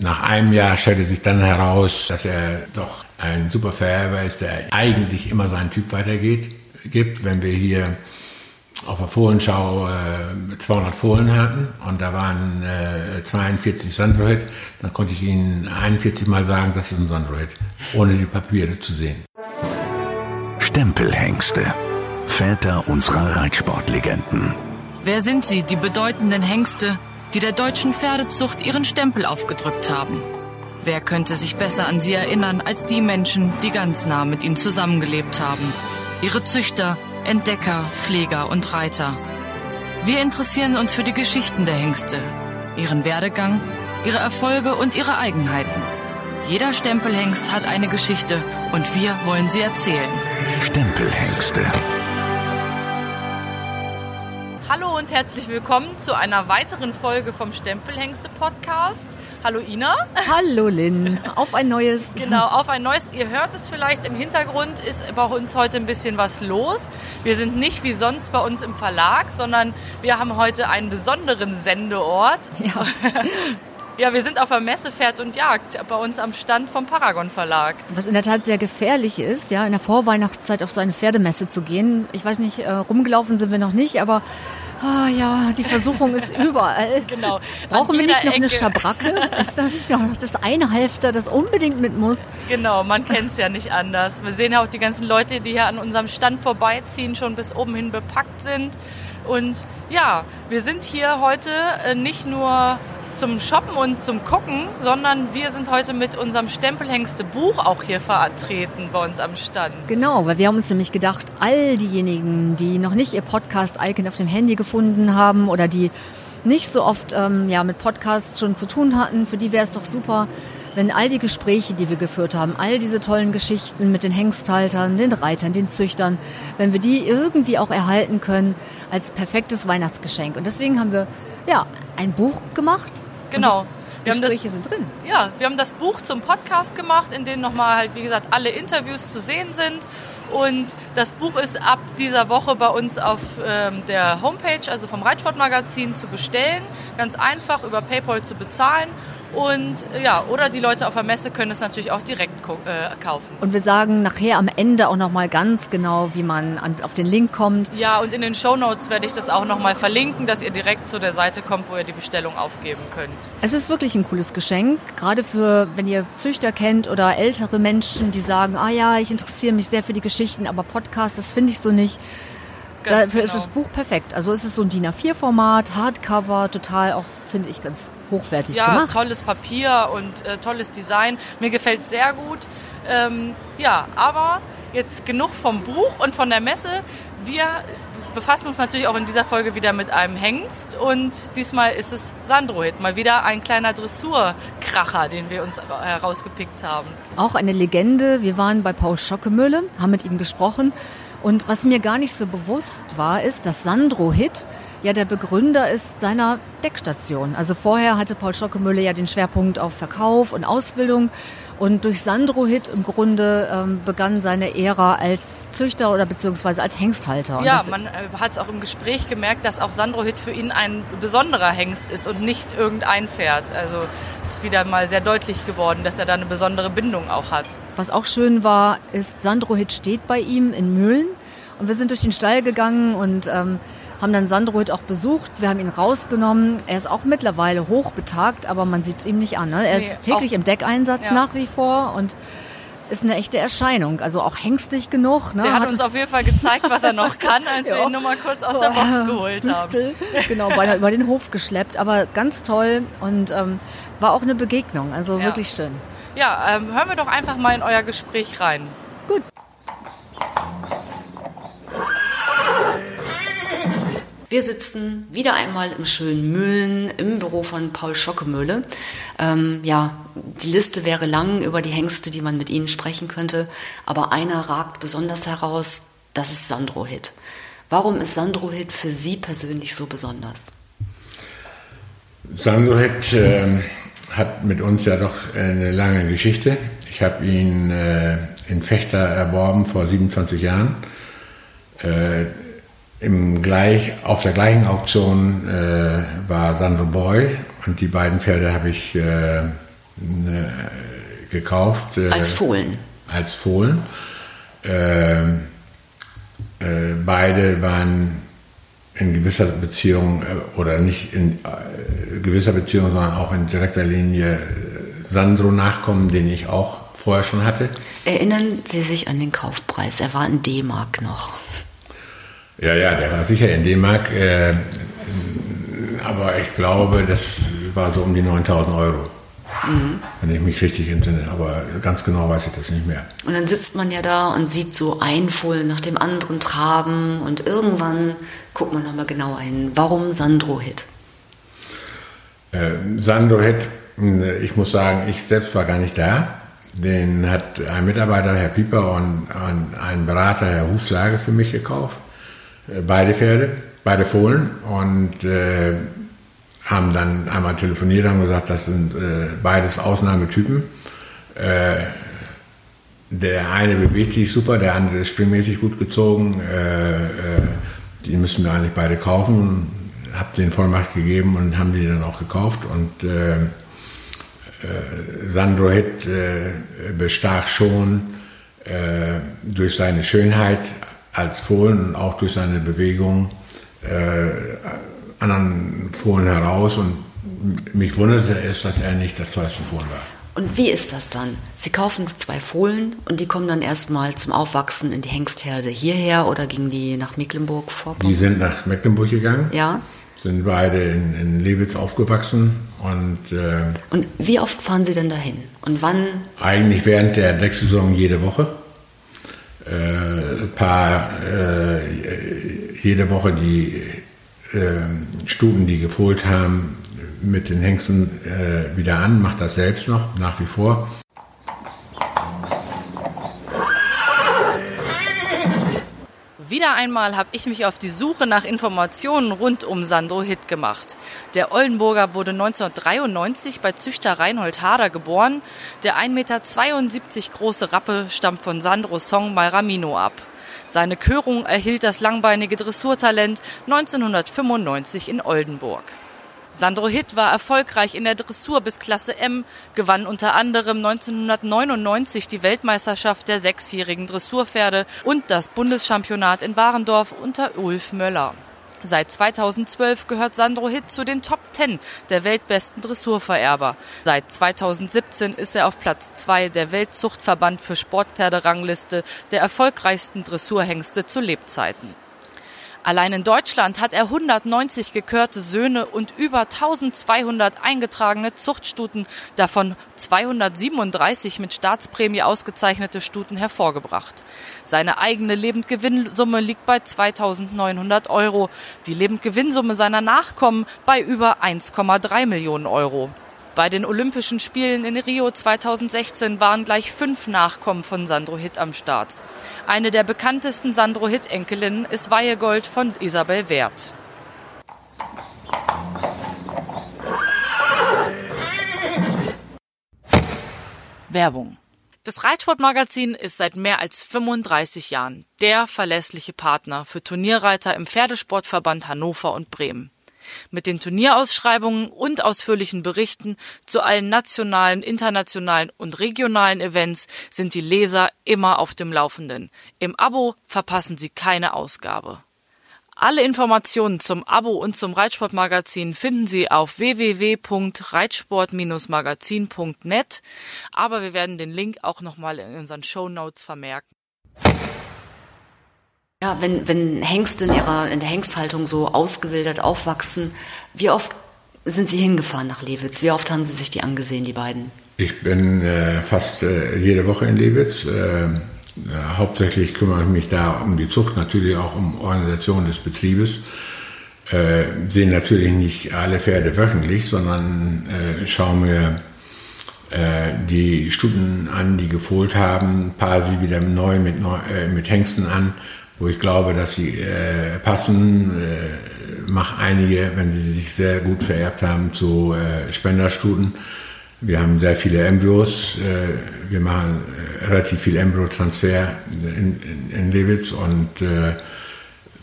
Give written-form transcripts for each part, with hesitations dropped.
Nach einem Jahr stellte sich dann heraus, dass er doch ein super Vererber ist, der eigentlich immer seinen Typ weitergibt. Wenn wir hier auf der Fohlenschau 200 Fohlen hatten und da waren 42 Sandro Hit, dann konnte ich ihnen 41 Mal sagen, das ist ein Sandro Hit, ohne die Papiere zu sehen. Stempelhengste, Väter unserer Reitsportlegenden. Wer sind sie, die bedeutenden Hengste, die der deutschen Pferdezucht ihren Stempel aufgedrückt haben? Wer könnte sich besser an sie erinnern als die Menschen, die ganz nah mit ihnen zusammengelebt haben? Ihre Züchter, Entdecker, Pfleger und Reiter. Wir interessieren uns für die Geschichten der Hengste, ihren Werdegang, ihre Erfolge und ihre Eigenheiten. Jeder Stempelhengst hat eine Geschichte und wir wollen sie erzählen. Stempelhengste. Hallo und herzlich willkommen zu einer weiteren Folge vom Stempelhengste-Podcast. Hallo Ina. Hallo Lynn. Auf ein neues. Genau, auf ein neues. Ihr hört es vielleicht, im Hintergrund ist bei uns heute ein bisschen was los. Wir sind nicht wie sonst bei uns im Verlag, sondern wir haben heute einen besonderen Sendeort. Ja. Ja, wir sind auf der Messe Pferd und Jagd, bei uns am Stand vom Paragon Verlag. Was in der Tat sehr gefährlich ist, ja, in der Vorweihnachtszeit auf so eine Pferdemesse zu gehen. Ich weiß nicht, rumgelaufen sind wir noch nicht, aber die Versuchung ist überall. Genau. Brauchen wir nicht noch eine Schabracke? Ist da nicht noch das eine Halfter, das unbedingt mit muss? Genau, man kennt es ja nicht anders. Wir sehen ja auch die ganzen Leute, die hier an unserem Stand vorbeiziehen, schon bis oben hin bepackt sind. Und ja, wir sind hier heute nicht nur zum Shoppen und zum Gucken, sondern wir sind heute mit unserem Stempelhengste-Buch auch hier vertreten bei uns am Stand. Genau, weil wir haben uns nämlich gedacht, all diejenigen, die noch nicht ihr Podcast-Icon auf dem Handy gefunden haben oder die nicht so oft mit Podcasts schon zu tun hatten, für die wäre es doch super, wenn all die Gespräche, die wir geführt haben, all diese tollen Geschichten mit den Hengsthaltern, den Reitern, den Züchtern, wenn wir die irgendwie auch erhalten können als perfektes Weihnachtsgeschenk. Und deswegen haben wir ein Buch gemacht. Genau. Gespräche sind drin. Ja, wir haben das Buch zum Podcast gemacht, in dem nochmal halt, wie gesagt, alle Interviews zu sehen sind. Und das Buch ist ab dieser Woche bei uns auf der Homepage, also vom Reitsportmagazin, zu bestellen. Ganz einfach über PayPal zu bezahlen. Und oder die Leute auf der Messe können es natürlich auch direkt kaufen. Und wir sagen nachher am Ende auch nochmal ganz genau, wie man auf den Link kommt. Ja, und in den Shownotes werde ich das auch nochmal verlinken, dass ihr direkt zu der Seite kommt, wo ihr die Bestellung aufgeben könnt. Es ist wirklich ein cooles Geschenk, gerade für, wenn ihr Züchter kennt oder ältere Menschen, die sagen, ich interessiere mich sehr für die Geschichten, aber Podcasts, das finde ich so nicht. Dafür ist das Buch perfekt. Also es ist so ein DIN A4-Format, Hardcover, total auch, finde ich, ganz hochwertig gemacht. Ja, tolles Papier und tolles Design. Mir gefällt es sehr gut. Aber jetzt genug vom Buch und von der Messe. Wir befassen uns natürlich auch in dieser Folge wieder mit einem Hengst. Und diesmal ist es Sandro Hit. Mal wieder ein kleiner Dressurkracher, den wir uns herausgepickt haben. Auch eine Legende. Wir waren bei Paul Schockemühle, haben mit ihm gesprochen. Und was mir gar nicht so bewusst war, ist, dass Sandro Hit der Begründer ist seiner Deckstation. Also vorher hatte Paul Schockemühle den Schwerpunkt auf Verkauf und Ausbildung. Und durch Sandro Hit im Grunde begann seine Ära als Züchter oder beziehungsweise als Hengsthalter. Ja, man hat es auch im Gespräch gemerkt, dass auch Sandro Hit für ihn ein besonderer Hengst ist und nicht irgendein Pferd. Also ist wieder mal sehr deutlich geworden, dass er da eine besondere Bindung auch hat. Was auch schön war, ist, Sandro Hit steht bei ihm in Mühlen. Und wir sind durch den Stall gegangen und haben dann Sandro Hit auch besucht. Wir haben ihn rausgenommen. Er ist auch mittlerweile hochbetagt, aber man sieht es ihm nicht an. Ne? Er ist täglich im Deckeinsatz nach wie vor und ist eine echte Erscheinung. Also auch hengstig genug. Ne? Der hat uns auf jeden Fall gezeigt, was er noch kann, als wir ihn nur mal kurz aus der Box geholt haben. Genau, beinahe über den Hof geschleppt. Aber ganz toll und war auch eine Begegnung. Also wirklich schön. Ja, hören wir doch einfach mal in euer Gespräch rein. Gut. Wir sitzen wieder einmal im schönen Mühlen im Büro von Paul Schockemühle. Die Liste wäre lang über die Hengste, die man mit ihnen sprechen könnte. Aber einer ragt besonders heraus, das ist Sandro Hit. Warum ist Sandro Hit für Sie persönlich so besonders? Sandro Hit hat mit uns ja doch eine lange Geschichte. Ich habe ihn in Vechta erworben vor 27 Jahren. Auf der gleichen Auktion war Sandro Boy und die beiden Pferde habe ich gekauft. Als Fohlen? Als Fohlen. Beide waren in gewisser Beziehung, oder nicht in gewisser Beziehung, sondern auch in direkter Linie Sandro-Nachkommen, den ich auch vorher schon hatte. Erinnern Sie sich an den Kaufpreis? Er war in D-Mark noch. Ja, der war sicher in D-Mark. Aber ich glaube, das war so um die 9.000 Euro. Mhm. Wenn ich mich richtig entsinne, aber ganz genau weiß ich das nicht mehr. Und dann sitzt man ja da und sieht so ein Fohlen nach dem anderen traben und irgendwann guckt man nochmal genauer hin. Warum Sandro Hit? Sandro Hit, ich muss sagen, ich selbst war gar nicht da. Den hat ein Mitarbeiter, Herr Pieper, und ein Berater, Herr Huslage, für mich gekauft. Beide Pferde, beide Fohlen, und haben dann einmal telefoniert, haben gesagt, das sind beides Ausnahmetypen. Der eine bewegt sich super, der andere ist springmäßig gut gezogen. Die müssen wir eigentlich beide kaufen. Hab denen Vollmacht gegeben und haben die dann auch gekauft. Und Sandro Hit bestach schon durch seine Schönheit als Fohlen und auch durch seine Bewegung anderen Fohlen heraus, und mich wunderte es, dass er nicht das teuerste Fohlen war. Und wie ist das dann? Sie kaufen zwei Fohlen und die kommen dann erstmal zum Aufwachsen in die Hengstherde hierher, oder gingen die nach Mecklenburg-Vorpommern? Die sind nach Mecklenburg gegangen, ja. Sind beide in Lewitz aufgewachsen. Und wie oft fahren Sie denn dahin? Und wann? Eigentlich während der Decksaison jede Woche. Jede Woche die Stuten, die gefohlt haben, mit den Hengsten wieder an, macht das selbst noch, nach wie vor. Wieder einmal habe ich mich auf die Suche nach Informationen rund um Sandro Hit gemacht. Der Oldenburger wurde 1993 bei Züchter Reinhold Harder geboren. Der 1,72 Meter große Rappe stammt von Sandro Song Malramino ab. Seine Körung erhielt das langbeinige Dressurtalent 1995 in Oldenburg. Sandro Hit war erfolgreich in der Dressur bis Klasse M, gewann unter anderem 1999 die Weltmeisterschaft der 6-jährigen Dressurpferde und das Bundeschampionat in Warendorf unter Ulf Möller. Seit 2012 gehört Sandro Hit zu den Top 10 der weltbesten Dressurvererber. Seit 2017 ist er auf Platz 2 der Weltzuchtverband für Sportpferde-Rangliste der erfolgreichsten Dressurhengste zu Lebzeiten. Allein in Deutschland hat er 190 gekörte Söhne und über 1200 eingetragene Zuchtstuten, davon 237 mit Staatsprämie ausgezeichnete Stuten, hervorgebracht. Seine eigene Lebendgewinnsumme liegt bei 2.900 Euro, die Lebendgewinnsumme seiner Nachkommen bei über 1,3 Millionen Euro. Bei den Olympischen Spielen in Rio 2016 waren gleich 5 Nachkommen von Sandro Hit am Start. Eine der bekanntesten Sandro Hit-Enkelinnen ist Weihegold von Isabel Werth. Werbung. Das Reitsportmagazin ist seit mehr als 35 Jahren der verlässliche Partner für Turnierreiter im Pferdesportverband Hannover und Bremen. Mit den Turnierausschreibungen und ausführlichen Berichten zu allen nationalen, internationalen und regionalen Events sind die Leser immer auf dem Laufenden. Im Abo verpassen Sie keine Ausgabe. Alle Informationen zum Abo und zum Reitsportmagazin finden Sie auf www.reitsport-magazin.net, aber wir werden den Link auch nochmal in unseren Shownotes vermerken. Ja, wenn Hengste in der Hengsthaltung so ausgewildert aufwachsen, wie oft sind Sie hingefahren nach Lewitz? Wie oft haben Sie sich die angesehen, die beiden? Ich bin fast jede Woche in Lewitz. Hauptsächlich kümmere ich mich da um die Zucht, natürlich auch um Organisation des Betriebes. Sehe natürlich nicht alle Pferde wöchentlich, sondern schaue mir die Stuten an, die gefohlt haben, paare sie wieder neu mit Hengsten an, wo ich glaube, dass sie passen. Mache einige, wenn sie sich sehr gut vererbt haben, zu Spenderstuten. Wir haben sehr viele Embryos. Wir machen relativ viel Embryotransfer in Lewitz, und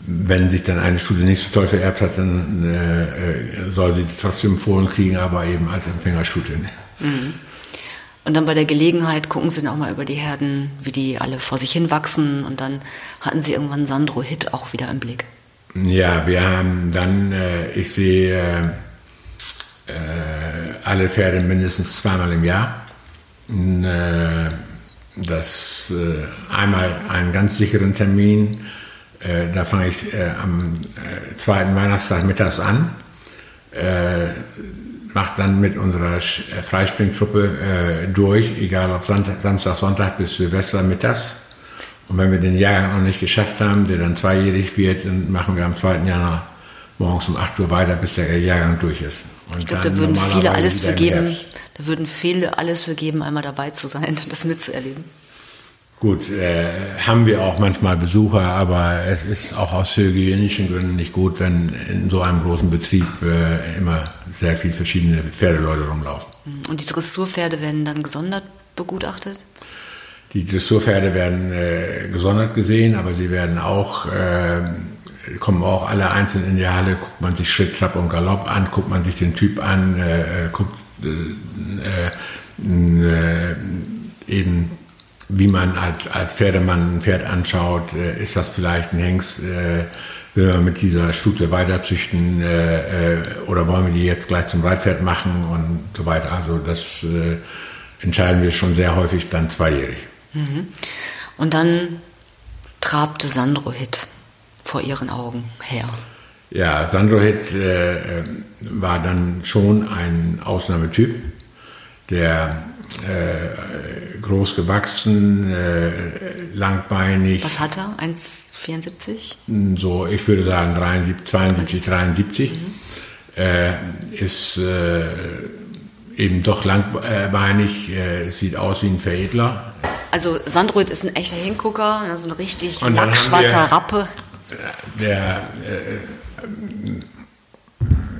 wenn sich dann eine Studie nicht so toll vererbt hat, dann soll sie trotzdem empfohlen kriegen, aber eben als Empfängerstudie. Mhm. Und dann bei der Gelegenheit gucken sie dann auch mal über die Herden, wie die alle vor sich hin wachsen. Und dann hatten sie irgendwann Sandro Hit auch wieder im Blick. Ja, wir haben dann, ich sehe alle Pferde mindestens zweimal im Jahr. Und, das einmal einen ganz sicheren Termin, da fange ich am zweiten Weihnachtstag mittags an, mache dann mit unserer Freispringtruppe durch, egal ob Samstag, Sonntag bis Silvester mittags. Und wenn wir den Jahrgang noch nicht geschafft haben, der dann zweijährig wird, dann machen wir am 2. Januar morgens um 8 Uhr weiter, bis der Jahrgang durch ist. Und ich glaube, da würden viele alles für geben, einmal dabei zu sein und das mitzuerleben. Gut, haben wir auch manchmal Besucher, aber es ist auch aus hygienischen Gründen nicht gut, wenn in so einem großen Betrieb immer sehr viele verschiedene Pferdeleute rumlaufen. Und die Dressurpferde werden dann gesondert begutachtet? Die Dressurpferde werden gesondert gesehen, aber sie werden auch... kommen auch alle einzeln in die Halle, guckt man sich Schritt, Trab und Galopp an, guckt man sich den Typ an, guckt eben, wie man als Pferdemann ein Pferd anschaut, ist das vielleicht ein Hengst, will man mit dieser Stute weiterzüchten oder wollen wir die jetzt gleich zum Reitpferd machen und so weiter. Also das entscheiden wir schon sehr häufig dann zweijährig. Mhm. Und dann trabte Sandro Hit vor ihren Augen her. Ja, Sandro Hit war dann schon ein Ausnahmetyp, der groß gewachsen, langbeinig. Was hat er? 1,74? So, ich würde sagen 72, 73. Mhm. Ist eben doch langbeinig, sieht aus wie ein Veredler. Also Sandro Hit ist ein echter Hingucker, also ein richtig schwarzer Rappe. Der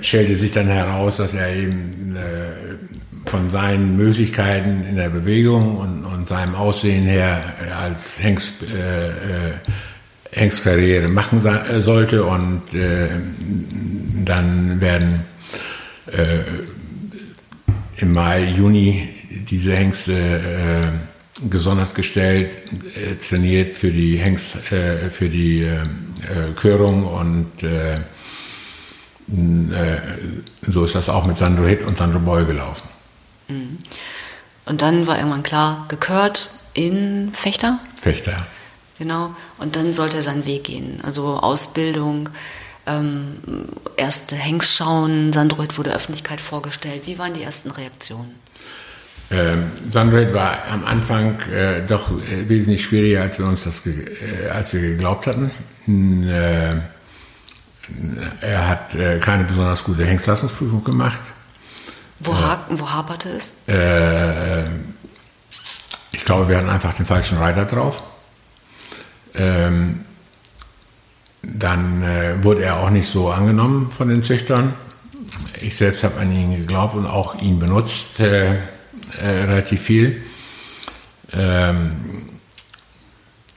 stellte sich dann heraus, dass er eben von seinen Möglichkeiten in der Bewegung und seinem Aussehen her als Hengst Hengstkarriere machen sollte. Und dann werden im Mai, Juni diese Hengste gesondert gestellt, trainiert für die Körung und so ist das auch mit Sandro Hit und Sandro Boy gelaufen. Und dann war irgendwann klar, gekört in Fechter? Fechter. Genau, und dann sollte er seinen Weg gehen, also Ausbildung, erste Hengstschauen, Sandro Hit wurde der Öffentlichkeit vorgestellt. Wie waren die ersten Reaktionen? Sandro Hit war am Anfang doch wesentlich schwieriger, als wir geglaubt hatten. Er hat keine besonders gute Hengstleistungsprüfung gemacht. Wo haperte es? Ich glaube, wir hatten einfach den falschen Reiter drauf. Dann wurde er auch nicht so angenommen von den Züchtern. Ich selbst habe an ihn geglaubt und auch ihn benutzt. Relativ viel.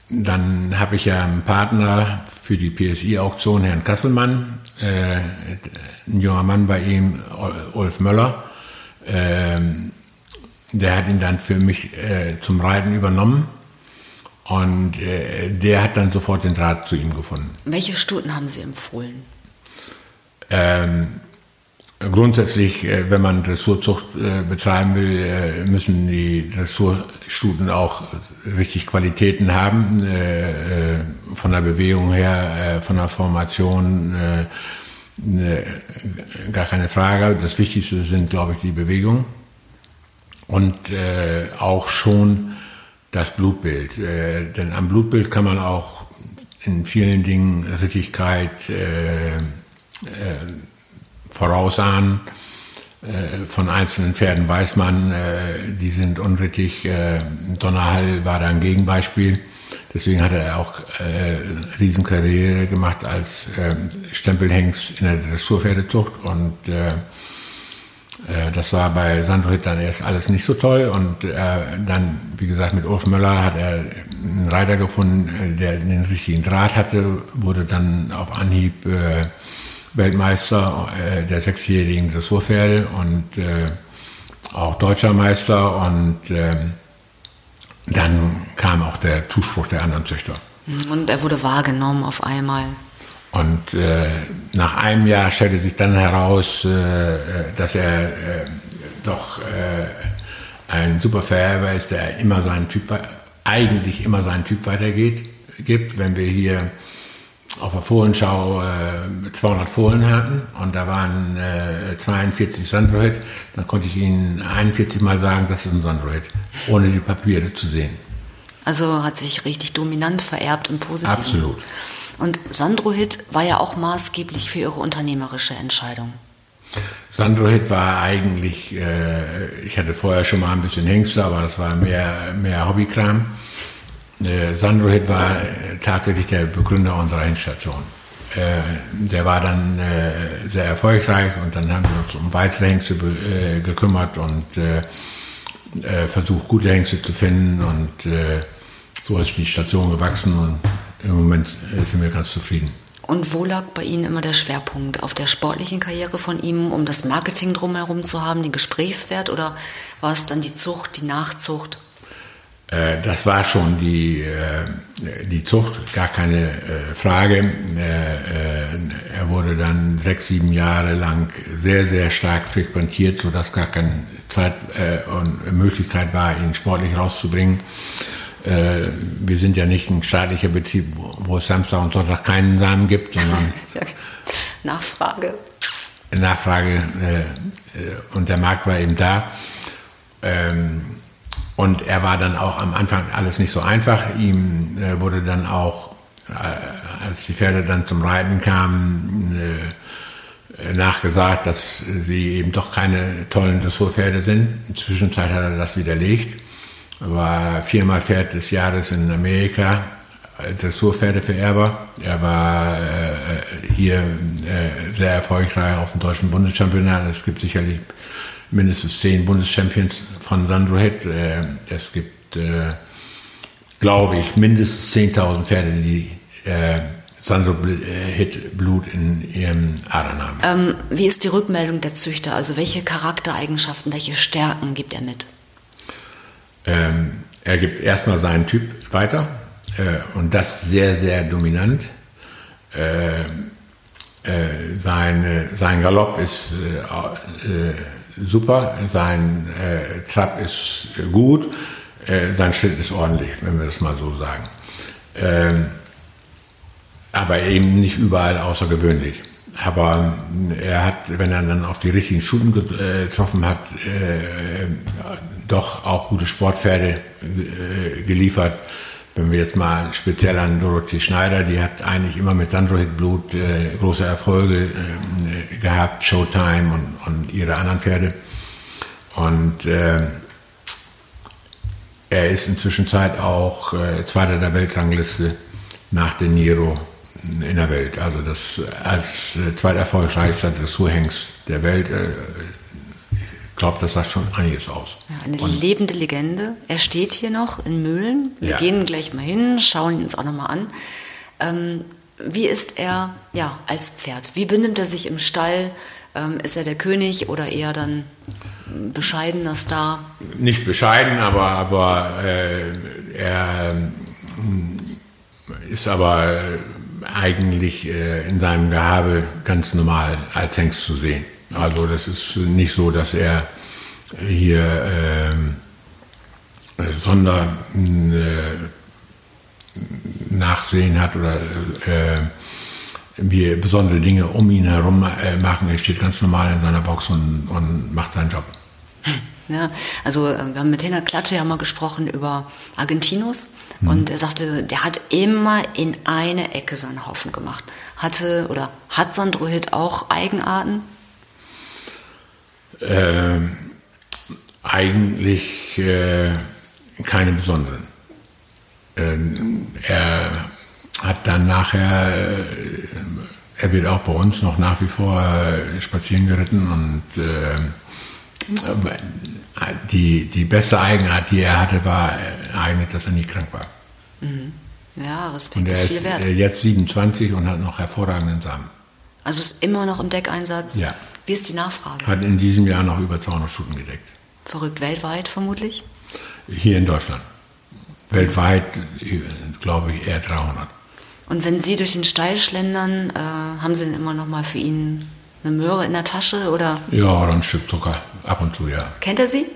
Dann habe ich ja einen Partner für die PSI-Auktion, Herrn Kasselmann, ein junger Mann bei ihm, Ulf Möller. Der hat ihn dann für mich zum Reiten übernommen und der hat dann sofort den Draht zu ihm gefunden. Welche Stuten haben Sie empfohlen? Grundsätzlich, wenn man Dressurzucht betreiben will, müssen die Dressurstuten auch richtig Qualitäten haben, von der Bewegung her, von der Formation, gar keine Frage. Das Wichtigste sind, glaube ich, die Bewegung und auch schon das Blutbild. Denn am Blutbild kann man auch in vielen Dingen Rittigkeit vorausahnen. Von einzelnen Pferden weiß man, die sind unrittig. Donnerhall war da ein Gegenbeispiel. Deswegen hat er auch Riesenkarriere gemacht als Stempelhengst in der Dressurpferdezucht. Und Das war bei Sandro Hit dann erst alles nicht so toll und dann, wie gesagt, mit Ulf Möller hat er einen Reiter gefunden, der den richtigen Draht hatte, wurde dann auf Anhieb Weltmeister der 6-jährigen Dressurpferde und auch Deutscher Meister und dann kam auch der Zuspruch der anderen Züchter. Und er wurde wahrgenommen auf einmal. Und nach einem Jahr stellte sich dann heraus, dass er doch ein super Vererber ist, der immer seinen Typ, eigentlich immer seinen Typ weitergibt. Wenn wir hier auf der Fohlenschau 200 Fohlen hatten und da waren 42 Sandro Hit, dann konnte ich ihnen 41 Mal sagen, das ist ein Sandro Hit, ohne die Papiere zu sehen. Also hat sich richtig dominant vererbt im Positiven. Absolut. Und Sandro Hit war ja auch maßgeblich für Ihre unternehmerische Entscheidung. Sandro Hit war eigentlich, ich hatte vorher schon mal ein bisschen Hengste, aber das war mehr Hobbykram. Sandro Hit war tatsächlich der Begründer unserer Hengststation. Der war dann sehr erfolgreich und dann haben wir uns um weitere Hengste gekümmert und versucht, gute Hengste zu finden und so ist die Station gewachsen und im Moment sind wir ganz zufrieden. Und wo lag bei Ihnen immer der Schwerpunkt? Auf der sportlichen Karriere von ihm, um das Marketing drumherum zu haben, den Gesprächswert oder war es dann die Zucht, die Nachzucht? Das war schon die Zucht, gar keine Frage. Er wurde dann 6-7 Jahre lang sehr, sehr stark frequentiert, sodass gar keine Zeit und Möglichkeit war, ihn sportlich rauszubringen. Wir sind ja nicht ein staatlicher Betrieb, wo es Samstag und Sonntag keinen Samen gibt, sondern Nachfrage und der Markt war eben da. Und er war dann auch am Anfang alles nicht so einfach. Ihm wurde dann auch, als die Pferde dann zum Reiten kamen, nachgesagt, dass sie eben doch keine tollen Dressurpferde sind. Inzwischen hat er das widerlegt. Er war 4-mal Pferd des Jahres in Amerika, Dressurpferdevererber. Er war hier sehr erfolgreich auf dem deutschen Bundeschampionat. Es gibt sicherlich mindestens 10 Bundeschampions von Sandro Hit. Es gibt, glaube ich, mindestens 10.000 Pferde, die Sandro Hit Blut in ihrem Adern haben. Wie ist die Rückmeldung der Züchter? Also welche Charaktereigenschaften, welche Stärken gibt er mit? Er gibt erstmal seinen Typ weiter und das sehr, sehr dominant. Sein Galopp ist super, sein Trab ist gut, sein Schritt ist ordentlich, wenn wir das mal so sagen. Aber eben nicht überall außergewöhnlich. Aber er hat, wenn er dann auf die richtigen Stuten getroffen hat, doch auch gute Sportpferde geliefert. Wenn wir jetzt mal speziell an Dorothee Schneider, die hat eigentlich immer mit Sandro Hit Blut große Erfolge gehabt, Showtime und ihre anderen Pferde. Und er ist inzwischen auch Zweiter der Weltrangliste nach De Niro in der Welt. Also das als zweiterfolgreichster Dressurhengst der Welt. Ich glaube, das sagt schon einiges aus. Ja, eine lebende Legende. Er steht hier noch in Möhlen. Wir gehen gleich mal hin, schauen ihn uns auch nochmal an. Wie ist er als Pferd? Wie benimmt er sich im Stall? Ist er der König oder eher dann bescheidener Star? Nicht bescheiden, aber er ist aber eigentlich in seinem Gehabe ganz normal als Hengst zu sehen. Also das ist nicht so, dass er hier Sondernachsehen hat oder wir besondere Dinge um ihn herum machen. Er steht ganz normal in seiner Box und macht seinen Job. Ja, also wir haben mit Hena Klatte ja mal gesprochen über Argentinos und er sagte, der hat immer in eine Ecke seinen Haufen gemacht. Hat Sandro Hit auch Eigenarten? Eigentlich keine besonderen. Er hat dann nachher, er wird auch bei uns noch nach wie vor spazieren geritten und Die beste Eigenart, die er hatte, war eigentlich, dass er nie krank war. Mhm. Ja, Respekt ist viel wert. Und er ist jetzt 27 und hat noch hervorragenden Samen. Also ist immer noch im Deckeinsatz? Ja. Wie ist die Nachfrage? Hat in diesem Jahr noch über 200 Stuten gedeckt. Verrückt, weltweit vermutlich? Hier in Deutschland. Weltweit, glaube ich, eher 300. Und wenn Sie durch den Stall schlendern, haben Sie denn immer noch mal für ihn eine Möhre in der Tasche? Oder? Ja, oder ein Stück Zucker, ab und zu, ja. Kennt er Sie?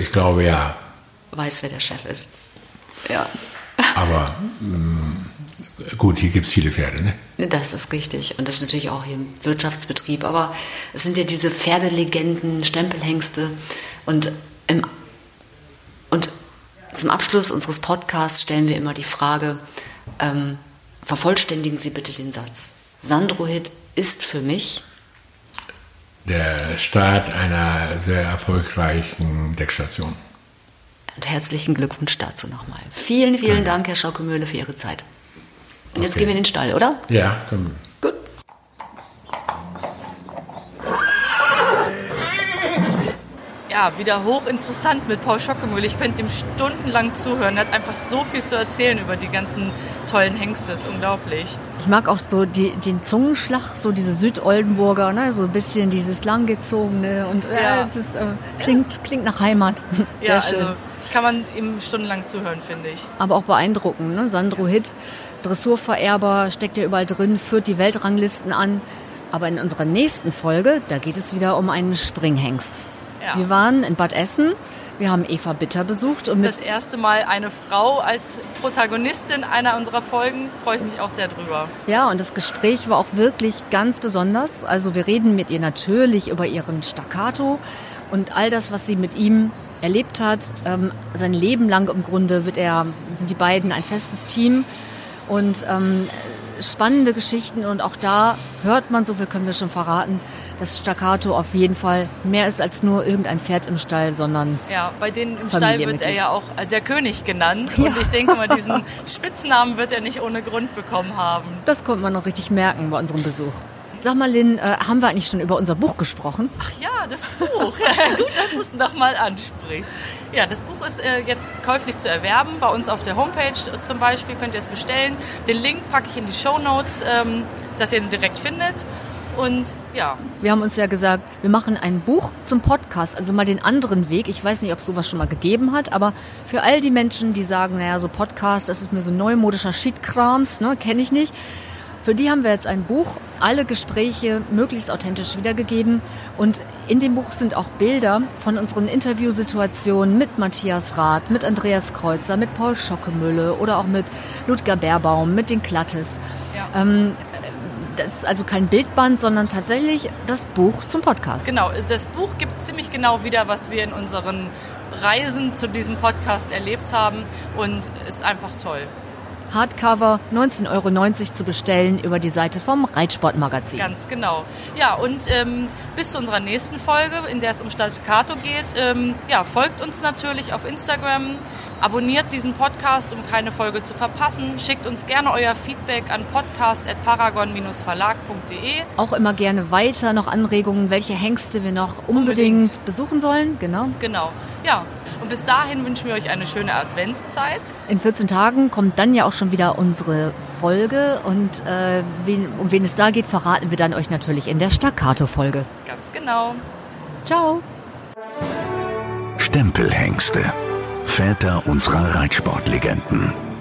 Ich glaube, ja. Weiß, wer der Chef ist. Ja. Aber gut, hier gibt es viele Pferde, ne? Das ist richtig. Und das ist natürlich auch hier im Wirtschaftsbetrieb. Aber es sind ja diese Pferdelegenden, Stempelhengste. Und zum Abschluss unseres Podcasts stellen wir immer die Frage, vervollständigen Sie bitte den Satz. Sandro Hit ist für mich der Start einer sehr erfolgreichen Deckstation. Und herzlichen Glückwunsch dazu nochmal. Vielen, vielen Dank, Herr Schockemühle, für Ihre Zeit. Und okay, jetzt gehen wir in den Stall, oder? Ja, können wir. Gut. Ja, wieder hochinteressant mit Paul Schockemühle. Ich könnte ihm stundenlang zuhören. Er hat einfach so viel zu erzählen über die ganzen tollen Hengste. Das ist unglaublich. Ich mag auch so den Zungenschlag, so diese Südoldenburger, ne? So ein bisschen dieses Langgezogene. Und ja, es ist, klingt nach Heimat. Sehr schön. Also kann man ihm stundenlang zuhören, finde ich. Aber auch beeindruckend, ne? Sandro Hit, Dressurvererber, steckt ja überall drin, führt die Weltranglisten an. Aber in unserer nächsten Folge, da geht es wieder um einen Springhengst. Ja. Wir waren in Bad Essen, wir haben Eva Bitter besucht. Und das erste Mal eine Frau als Protagonistin einer unserer Folgen, freue ich mich auch sehr drüber. Ja, und das Gespräch war auch wirklich ganz besonders. Also wir reden mit ihr natürlich über ihren Staccato und all das, was sie mit ihm erlebt hat. Sein Leben lang im Grunde sind die beiden ein festes Team und spannende Geschichten. Und auch da hört man, so viel können wir schon verraten, dass Staccato auf jeden Fall mehr ist als nur irgendein Pferd im Stall, sondern ja, bei denen im Stall wird er ja auch der König genannt. Ja. Und ich denke mal, diesen Spitznamen wird er nicht ohne Grund bekommen haben. Das konnte man noch richtig merken bei unserem Besuch. Sag mal, Lynn, haben wir eigentlich schon über unser Buch gesprochen? Ach ja, das Buch. Gut, dass du es nochmal ansprichst. Ja, das Buch ist jetzt käuflich zu erwerben. Bei uns auf der Homepage zum Beispiel könnt ihr es bestellen. Den Link packe ich in die Shownotes, dass ihr ihn direkt findet. Und ja. Wir haben uns ja gesagt, wir machen ein Buch zum Podcast, also mal den anderen Weg. Ich weiß nicht, ob es sowas schon mal gegeben hat, aber für all die Menschen, die sagen, naja, so Podcast, das ist mir so neumodischer Shit-Krams, ne, kenne ich nicht. Für die haben wir jetzt ein Buch, alle Gespräche möglichst authentisch wiedergegeben. Und in dem Buch sind auch Bilder von unseren Interviewsituationen mit Matthias Rath, mit Andreas Kreuzer, mit Paul Schockemühle oder auch mit Ludger Bärbaum, mit den Klattes. Ja. Das ist also kein Bildband, sondern tatsächlich das Buch zum Podcast. Genau, das Buch gibt ziemlich genau wieder, was wir in unseren Reisen zu diesem Podcast erlebt haben, und ist einfach toll. Hardcover, 19,90 € zu bestellen über die Seite vom Reitsportmagazin. Ganz genau. Ja, und bis zu unserer nächsten Folge, in der es um Staccato geht, folgt uns natürlich auf Instagram, abonniert diesen Podcast, um keine Folge zu verpassen, schickt uns gerne euer Feedback an podcast@paragon-verlag.de. Auch immer gerne weiter noch Anregungen, welche Hengste wir noch unbedingt besuchen sollen. Genau. Ja, und bis dahin wünschen wir euch eine schöne Adventszeit. In 14 Tagen kommt dann ja auch schon wieder unsere Folge, und um wen es da geht, verraten wir dann euch natürlich in der Staccato-Folge. Ganz genau. Ciao. Stempelhengste, Väter unserer Reitsportlegenden.